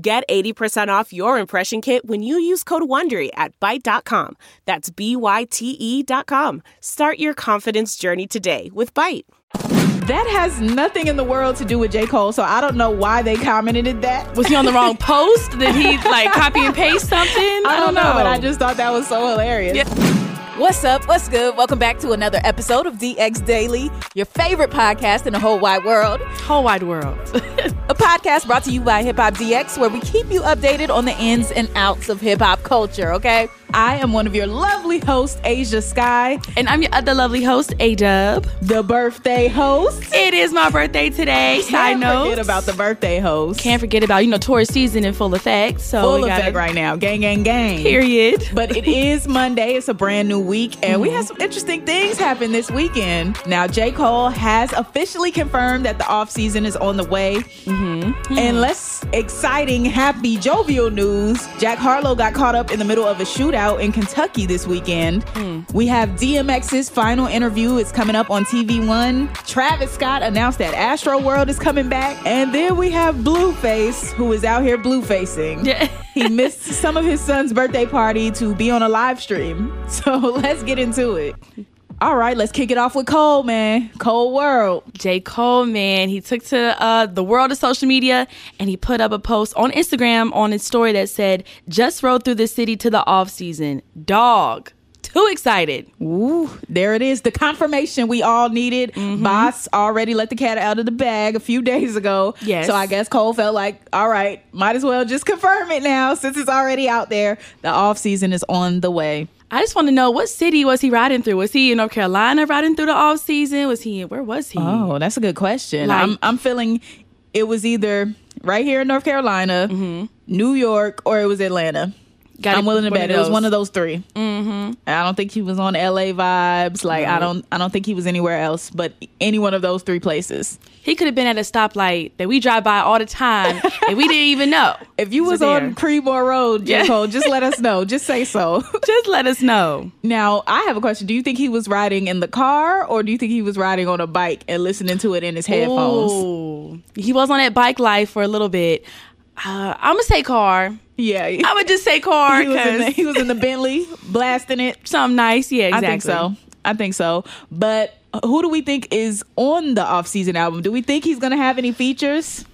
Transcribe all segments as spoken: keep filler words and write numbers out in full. Get eighty percent off your impression kit when you use code WONDERY at Byte dot com. That's B Y T E dot com. Start your confidence journey today with Byte. That has nothing in the world to do with J. Cole, so I don't know why they commented that. Was he on the wrong post? Did he, like, copy and paste something? I don't, I don't know, know, but I just thought that was so hilarious. Yeah. What's up? What's good? Welcome back to another episode of D X Daily, your favorite podcast in the whole wide world. Whole wide world. A podcast brought to you by Hip Hop D X, where we keep you updated on the ins and outs of hip hop culture, okay? I am one of your lovely hosts, Ashia Skye. And I'm your other lovely host, Ayeeedubb. The birthday host. It is my birthday today. Side note. Can't forget about the birthday host. Can't forget about, you know, tourist season in full effect. So full effect gotta, right now. Gang, gang, gang. Period. But it is Monday. It's a brand new week, and mm-hmm. we had some interesting things happen this weekend. Now, J. Cole has officially confirmed that the off-season is on the way. Mm-hmm. Mm-hmm. And less exciting, happy, jovial news. Jack Harlow got caught up in the middle of a shootout in Kentucky this weekend. Mm. We have D M X's final interview. It's coming up on T V One. Travis Scott announced that Astroworld is coming back. And then we have Blueface, who is out here blue-facing. Yeah. He missed some of his son's birthday party to be on a live stream. So let's get into it. All right, let's kick it off with Cole, man. Cole World. J. Cole, man. He took to uh, the world of social media, and he put up a post on Instagram on his story that said, "Just rode through the city to the off season. Dog. Too excited." Ooh, there it is. The confirmation we all needed. Mm-hmm. Boss already let the cat out of the bag a few days ago. Yes. So I guess Cole felt like, all right, might as well just confirm it now since it's already out there. The off season is on the way. I just want to know, what city was he riding through? Was he in North Carolina riding through the off season? Was he in, where was he? Oh, that's a good question. Like, I'm, I'm feeling it was either right here in North Carolina, mm-hmm. New York, or it was Atlanta. Got I'm willing to bet it was one of those three. Mm-hmm. I don't think he was on L A vibes. Like mm-hmm. I don't, I don't think he was anywhere else, but any one of those three places. He could have been at a stoplight that we drive by all the time, and we didn't even know. If you was on Creedmoor Road, J. Cole, yeah. just let us know. Just say so. Just let us know. Now, I have a question. Do you think he was riding in the car, or do you think he was riding on a bike and listening to it in his headphones? Ooh. He was on that bike life for a little bit. Uh, I'm gonna say car. Yeah, I would just say car. He was in the, he was in the Bentley blasting it. Something nice. Yeah, exactly. I think so. I think so. But who do we think is on the off-season album? Do we think he's gonna have any features?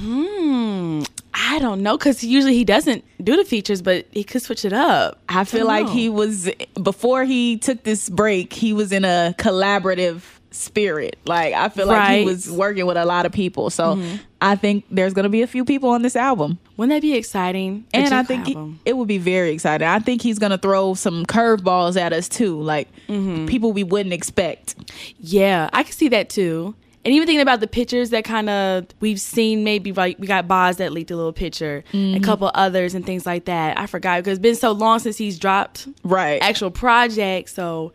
Hmm. I don't know, because usually he doesn't do the features, but he could switch it up. I feel I like know. he was before he took this break. He was in a collaborative spirit. Like, I feel right. like he was working with a lot of people. So mm-hmm. I think there's going to be a few people on this album. Wouldn't that be exciting? And I think it, it would be very exciting. I think he's going to throw some curveballs at us too. Like mm-hmm. people we wouldn't expect. Yeah, I can see that too. And even thinking about the pictures that kind of we've seen, maybe like we got Boz that leaked a little picture, mm-hmm. a couple others and things like that. I forgot because it's been so long since he's dropped right. actual projects. So,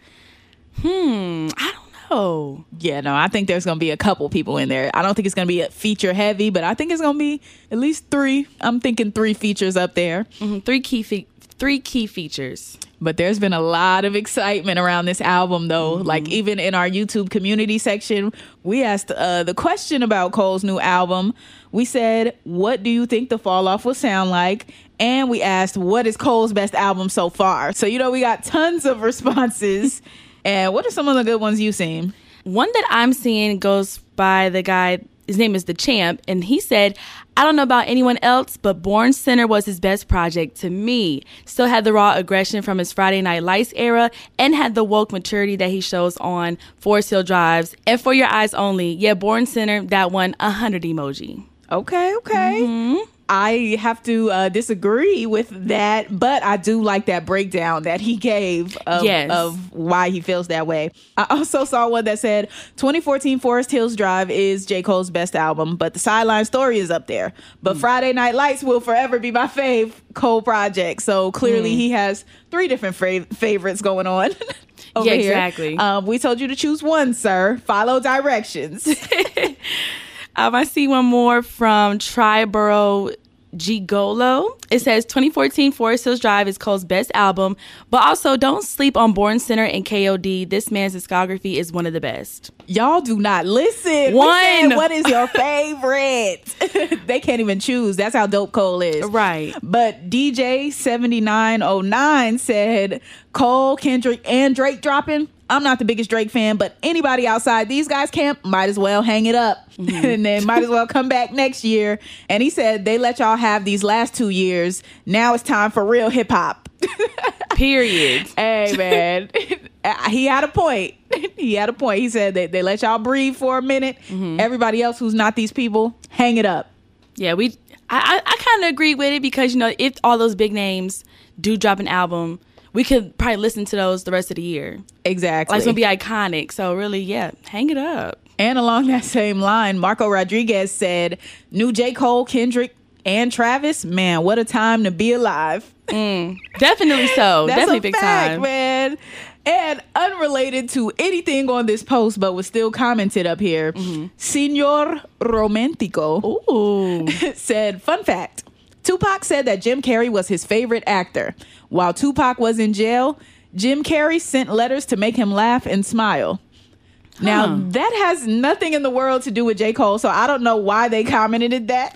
hmm, I don't Oh. Yeah, no, I think there's going to be a couple people in there. I don't think it's going to be feature heavy, but I think it's going to be at least three. I'm thinking three features up there. Mm-hmm. Three key fe- three key features. But there's been a lot of excitement around this album, though. Mm-hmm. Like, even in our YouTube community section, we asked uh, the question about Cole's new album. We said, what do you think the fall off will sound like? And we asked, what is Cole's best album so far? So, you know, we got tons of responses. And what are some of the good ones you've seen? One that I'm seeing goes by the guy, His name is The Champ, and he said, I don't know about anyone else, but Born Sinner was his best project to me. Still had the raw aggression from his Friday Night Lights era and had the woke maturity that he shows on Forest Hill Drives and For Your Eyes Only. Yeah, Born Sinner, that one, one hundred emoji. Okay, okay. Mm-hmm. I have to uh, disagree with that, but I do like that breakdown that he gave of, yes. of why he feels that way. I also saw one that said, twenty fourteen Forest Hills Drive is J. Cole's best album, but The Sideline Story is up there. But mm. Friday Night Lights will forever be my fave Cole project. So clearly mm. he has three different fa- favorites going on over yeah, exactly. here. Um, we told you to choose one, sir. Follow directions. Um, I see one more from Triborough Gigolo. It says twenty fourteen Forest Hills Drive is Cole's best album, but also don't sleep on Born Sinner and K O D. This man's discography is one of the best. Y'all do not listen. One. What is your favorite? They can't even choose. That's how dope Cole is. Right. But D J seventy-nine oh nine said Cole, Kendrick, and Drake dropping. I'm not the biggest Drake fan, but anybody outside these guys' camp might as well hang it up. Mm-hmm. And then might as well come back next year. And he said, they let y'all have these last two years. Now it's time for real hip hop. Period. Hey, man. He had a point. He had a point. He said, they, they let y'all breathe for a minute. Mm-hmm. Everybody else who's not these people, hang it up. Yeah, we. I, I kind of agree with it because, you know, if all those big names do drop an album, we could probably listen to those the rest of the year. Exactly. Like, it's going to be iconic. So, really, yeah, hang it up. And along that same line, Marco Rodriguez said, new J. Cole, Kendrick, and Travis. Man, what a time to be alive. Mm, definitely so. That's definitely a big fact, time. Man. And unrelated to anything on this post, but was still commented up here, mm-hmm. Señor Romantico Ooh. said, fun fact. Tupac said that Jim Carrey was his favorite actor. While Tupac was in jail, Jim Carrey sent letters to make him laugh and smile. Huh. Now, that has nothing in the world to do with J. Cole, so I don't know why they commented that.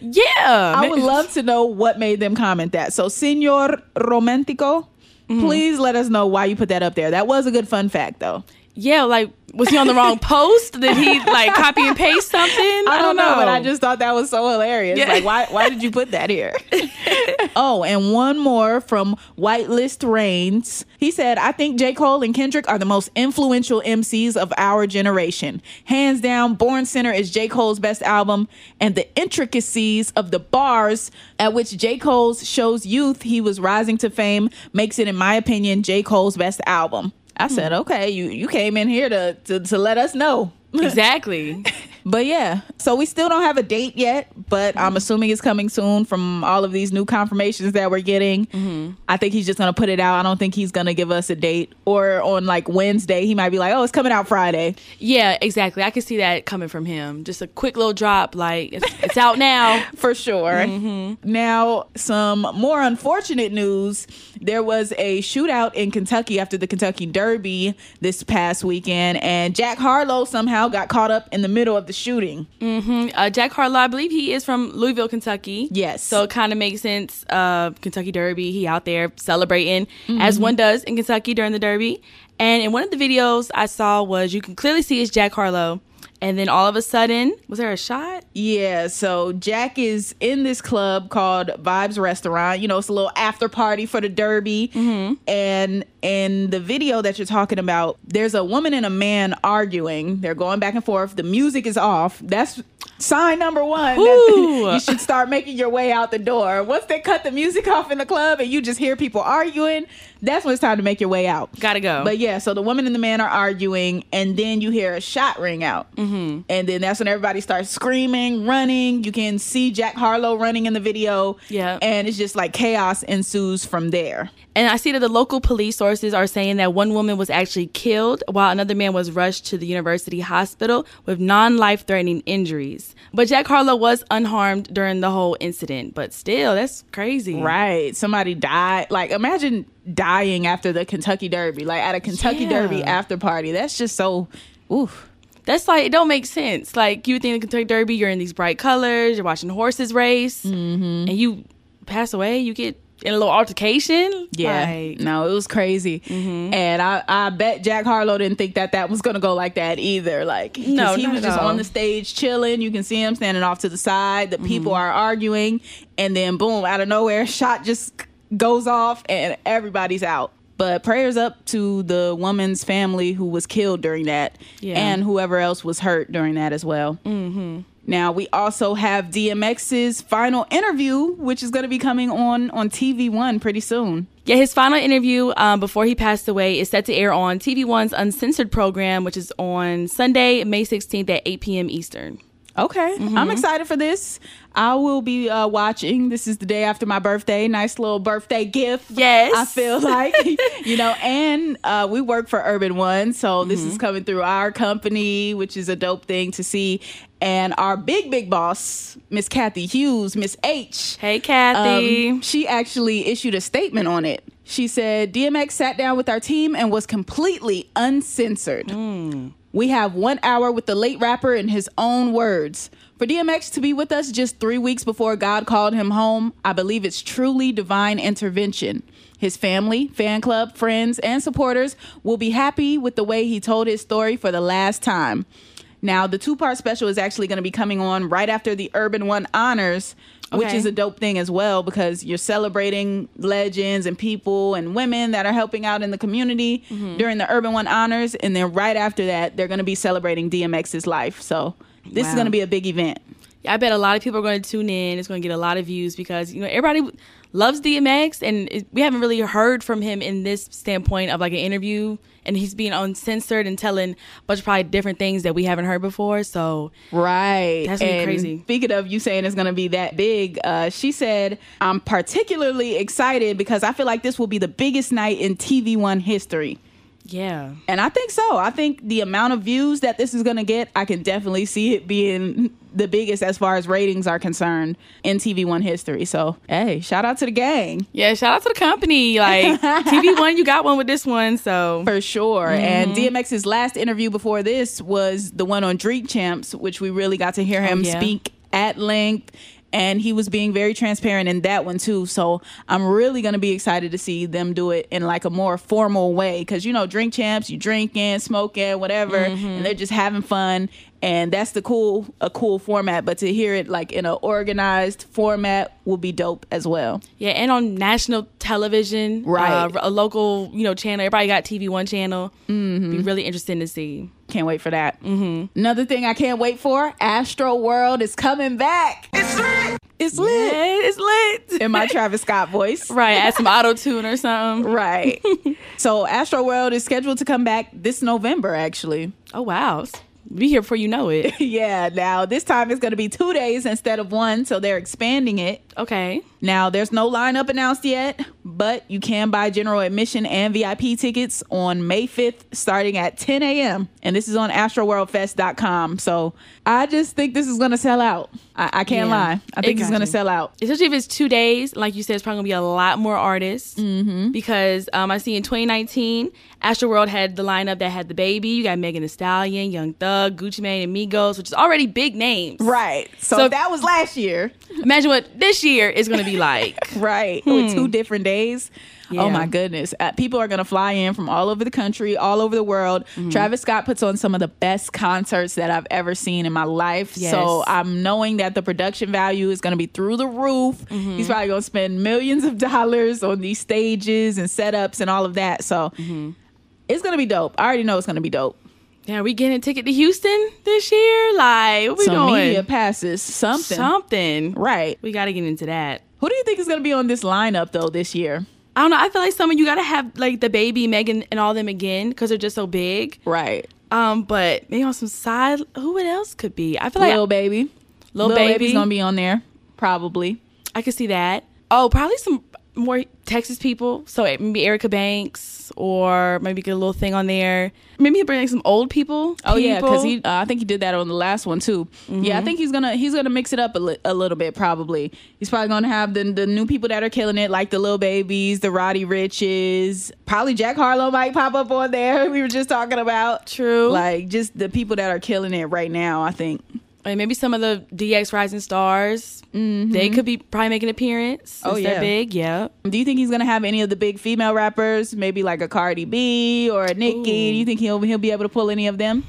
Yeah. I would love to know what made them comment that. So, Señor Romantico, mm-hmm. please let us know why you put that up there. That was a good fun fact, though. Yeah, like, was he on the wrong post? Did he, like, copy and paste something? I, I don't know, know, but I just thought that was so hilarious. Yeah. Like, why why did you put that here? Oh, and one more from Whitelist Reigns. He said, I think J. Cole and Kendrick are the most influential M Cs of our generation. Hands down, Born Sinner is J. Cole's best album, and the intricacies of the bars at which J. Cole shows youth he was rising to fame makes it, in my opinion, J. Cole's best album. I said, okay, you, you came in here to, to, to let us know. Exactly. But yeah, so we still don't have a date yet, but mm-hmm. I'm assuming it's coming soon from all of these new confirmations that we're getting. Mm-hmm. I think he's just going to put it out. I don't think he's going to give us a date. Or on like Wednesday, he might be like, oh, it's coming out Friday. Yeah, exactly. I can see that coming from him. Just a quick little drop, like it's, it's out now. For sure. Mm-hmm. Now, some more unfortunate news. There was a shootout in Kentucky after the Kentucky Derby this past weekend, and Jack Harlow somehow got caught up in the middle of the shooting. Mm-hmm. Uh, Jack Harlow, I believe he is from Louisville, Kentucky. Yes. So it kind of makes sense. Uh, Kentucky Derby, he out there celebrating, mm-hmm. as one does in Kentucky during the Derby. And in one of the videos I saw was, you can clearly see it's Jack Harlow. And then all of a sudden, was there a shot? Yeah, so Jack is in this club called Vibes Restaurant. You know, it's a little after party for the Derby. Mm-hmm. And in the video that you're talking about, there's a woman and a man arguing. They're going back and forth. The music is off. That's sign number one. That you should start making your way out the door. Once they cut the music off in the club and you just hear people arguing, that's when it's time to make your way out. Gotta go. But yeah, so the woman and the man are arguing, and then you hear a shot ring out. Mm-hmm. And then that's when everybody starts screaming, running. You can see Jack Harlow running in the video. Yeah. And it's just like chaos ensues from there. And I see that the local police sources are saying that one woman was actually killed while another man was rushed to the university hospital with non-life-threatening injuries. But Jack Harlow was unharmed during the whole incident. But still, that's crazy. Right. Somebody died. Like, imagine dying after the Kentucky Derby. Like, at a Kentucky yeah. Derby after party. That's just so, oof. That's like, it don't make sense. Like, you think the Kentucky Derby, you're in these bright colors, you're watching horses race, mm-hmm. and you pass away, you get in a little altercation. Yeah. Like, no, it was crazy. Mm-hmm. And I, I bet Jack Harlow didn't think that that was going to go like that either. Like, no, he was just all. on the stage chilling. You can see him standing off to the side. The mm-hmm. people are arguing. And then, boom, out of nowhere, shot just goes off and everybody's out. But prayers up to the woman's family who was killed during that, yeah. and whoever else was hurt during that as well. Mm-hmm. Now, we also have D M X's final interview, which is going to be coming on on T V One pretty soon. Yeah, his final interview um, before he passed away is set to air on T V One's Uncensored program, which is on Sunday, May sixteenth at eight p.m. Eastern. Okay, mm-hmm. I'm excited for this. I will be uh, watching. This is the day after my birthday. Nice little birthday gift. Yes. I feel like, you know, and uh, we work for Urban One. So mm-hmm. this is coming through our company, which is a dope thing to see. And our big, big boss, Miss Kathy Hughes, Miss H. Hey, Kathy. Um, she actually issued a statement on it. She said, D M X sat down with our team and was completely uncensored. Mm. We have one hour with the late rapper in his own words. For D M X to be with us just three weeks before God called him home, I believe it's truly divine intervention. His family, fan club, friends, and supporters will be happy with the way he told his story for the last time. Now, the two-part special is actually going to be coming on right after the Urban One Honors, okay. which is a dope thing as well because you're celebrating legends and people and women that are helping out in the community mm-hmm. during the Urban One Honors. And then right after that, they're going to be celebrating D M X's life. So this wow. is going to be a big event. Yeah, I bet a lot of people are going to tune in. It's going to get a lot of views because, you know, everybody loves D M X. And it, we haven't really heard from him in this standpoint of like an interview. And he's being uncensored and telling a bunch of probably different things that we haven't heard before. So right. That's really crazy. Speaking of you saying it's going to be that big, uh, she said, I'm particularly excited because I feel like this will be the biggest night in T V One history. Yeah. And I think so. I think the amount of views that this is going to get, I can definitely see it being the biggest as far as ratings are concerned in T V One history. So, hey, shout out to the gang. Yeah, shout out to the company. Like, T V One, you got one with this one, so. For sure. Mm-hmm. And D M X's last interview before this was the one on Drink Champs, which we really got to hear him oh, yeah. speak at length. And he was being very transparent in that one, too. So I'm really going to be excited to see them do it in, like, a more formal way. Because, you know, Drink Champs, you drinking, smoking, whatever. Mm-hmm. And they're just having fun. And that's the cool, a cool format. But to hear it, like, in an organized format will be dope as well. Yeah, and on national television. Right. Uh, a local, you know, channel. Everybody got T V One channel. Mm-hmm. Be really interesting to see. Can't wait for that. Mm-hmm. Another thing I can't wait for, Astroworld is coming back. It's lit. It's lit. Yeah, it's lit. In my Travis Scott voice. Right. Add some auto-tune or something. Right. So Astroworld is scheduled to come back this November, actually. Oh, wow. Be here before you know it. Yeah. Now, this time it's going to be two days instead of one, so they're expanding it. Okay. Now, there's no lineup announced yet, but you can buy general admission and V I P tickets on May fifth starting at ten a.m. And this is on astroworld fest dot com. So I just think this is going to sell out. I, I can't yeah. lie. I think exactly. it's going to sell out. Especially if it's two days. Like you said, it's probably going to be a lot more artists. Mm-hmm. Because um, I see in twenty nineteen, Astroworld had the lineup that had the baby. You got Megan Thee Stallion, Young Thug, Gucci Mane, and Migos, which is already big names. Right. So, so that was last year. Imagine what this year is going to be like. Right. Hmm. With two different days. Yeah. Oh, my goodness. Uh, people are going to fly in from all over the country, all over the world. Mm-hmm. Travis Scott puts on some of the best concerts that I've ever seen in my life. Yes. So I'm knowing that the production value is going to be through the roof. Mm-hmm. He's probably going to spend millions of dollars on these stages and setups and all of that. So mm-hmm. it's going to be dope. I already know it's going to be dope. Yeah, we getting a ticket to Houston this year? Like, what we some doing? Media passes. Something. Something. Right. We got to get into that. Who do you think is going to be on this lineup, though, this year? I don't know. I feel like some of you got to have, like, the baby, Megan, and all them again because they're just so big. Right. Um, But maybe on some side, who else could be? I feel like... Lil Baby. Lil, Lil Baby. Baby's going to be on there, probably. I could see that. Oh, probably some more Texas people. So maybe Erica Banks or maybe get a little thing on there. Maybe he'll bring like some old people. Oh, people. Yeah, because he uh, I think he did that on the last one, too. Mm-hmm. Yeah, I think he's going to he's gonna mix it up a, li- a little bit, probably. He's probably going to have the, the new people that are killing it, like the Lil Babies, the Roddy Riches. Probably Jack Harlow might pop up on there we were just talking about. True. Like, just the people that are killing it right now, I think. And maybe some of the D X rising stars, mm-hmm. they could be probably make an appearance. Since oh yeah, they're big. Yeah. Do you think he's gonna have any of the big female rappers? Maybe like a Cardi B or a Nicki. Ooh. Do you think he'll he'll be able to pull any of them?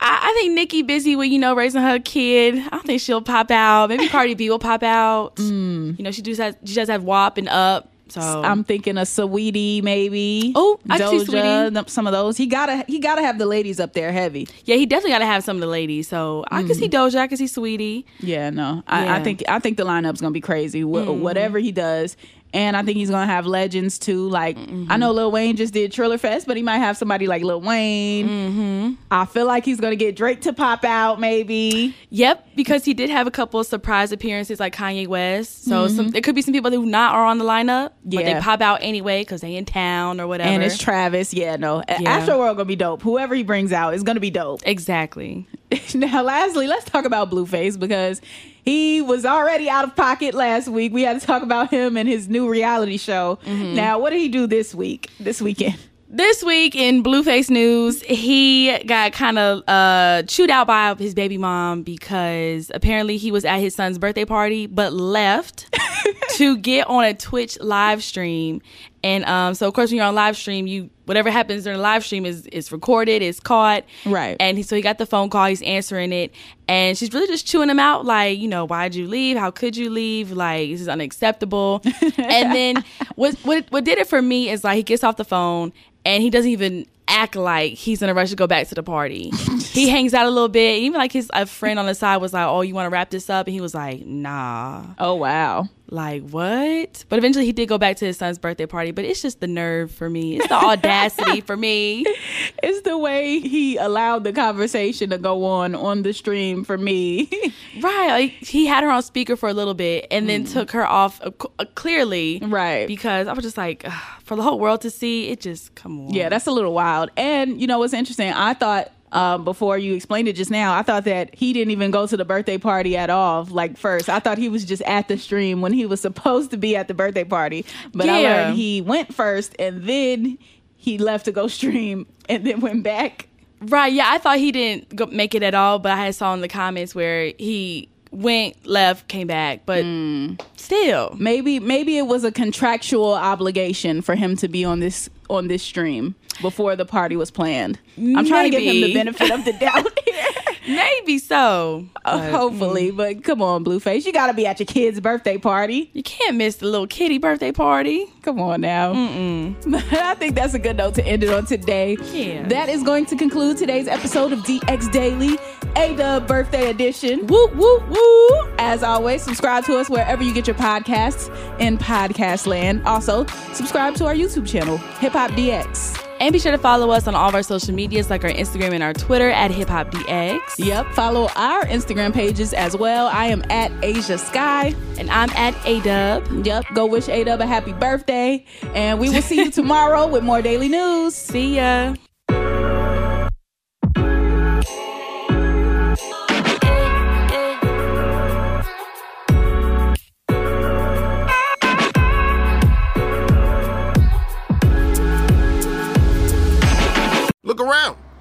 I, I think Nicki busy with you know raising her kid. I don't think she'll pop out. Maybe Cardi B will pop out. Mm. You know she does have, she does have W A P and Up. So I'm thinking a Saweetie maybe. Oh, I can see Saweetie. Some of those. He gotta he gotta have the ladies up there heavy. Yeah, he definitely gotta have some of the ladies. So I mm. can see Doja, I can see Saweetie. Yeah, no, I, yeah. I think I think the lineup's gonna be crazy. Wh- mm. Whatever he does. And I think he's going to have legends, too. Like, mm-hmm. I know Lil Wayne just did Triller Fest, but he might have somebody like Lil Wayne. Mm-hmm. I feel like he's going to get Drake to pop out, maybe. Yep, because he did have a couple of surprise appearances like Kanye West. So mm-hmm. some, there could be some people who not are on the lineup, yeah. but they pop out anyway because they in town or whatever. And it's Travis. Yeah, no. Yeah. Astroworld going to be dope. Whoever he brings out is going to be dope. Exactly. Now, lastly, let's talk about Blueface because he was already out of pocket last week. We had to talk about him and his new reality show. Mm-hmm. Now, what did he do this week, this weekend? This week in Blueface news, he got kind of uh, chewed out by his baby mom because apparently he was at his son's birthday party but left to get on a Twitch live stream. And um, so, of course, when you're on live stream, you whatever happens during the live stream is, is recorded, is caught. Right. And he, so he got the phone call. He's answering it. And she's really just chewing him out like, you know, why'd you leave? How could you leave? Like, this is unacceptable. And then what, what what did it for me is, like, he gets off the phone and he doesn't even act like he's in a rush to go back to the party. He hangs out a little bit. Even like his a friend on the side was like, oh, you want to wrap this up? And he was like, nah. Oh, wow. Like, what? But eventually he did go back to his son's birthday party. But it's just the nerve for me. It's the audacity for me. It's the way he allowed the conversation to go on on the stream for me. Right. Like, he had her on speaker for a little bit and then mm. took her off uh, uh, clearly. Right. Because I was just like, ugh, for the whole world to see, it just, come on. Yeah, that's a little wild. And, you know, what's interesting, I thought... Um, before you explained it just now, I thought that he didn't even go to the birthday party at all. Like first, I thought he was just at the stream when he was supposed to be at the birthday party. But yeah. I learned he went first and then he left to go stream and then went back. Right. Yeah. I thought he didn't go make it at all. But I saw in the comments where he went, left, came back. But mm. still, maybe maybe it was a contractual obligation for him to be on this on this stream before the party was planned. Maybe. I'm trying to give him the benefit of the doubt here. Maybe so. Uh, hopefully. Mm. But come on, Blueface. You got to be at your kid's birthday party. You can't miss the little kitty birthday party. Come on now. Mm-mm. I think that's a good note to end it on today. Yeah. That is going to conclude today's episode of D X Daily, A-Dub Birthday Edition. Woo, woo, woo. As always, subscribe to us wherever you get your podcasts in podcast land. Also, subscribe to our YouTube channel, Hip Hop D X. And be sure to follow us on all of our social medias like our Instagram and our Twitter at Hip Hop D X. Yep, follow our Instagram pages as well. I am at Ashia Skye. And I'm at Ayeeedubb. Yep, go wish Ayeeedubb a happy birthday. And we will see you tomorrow with more daily news. See ya. Around.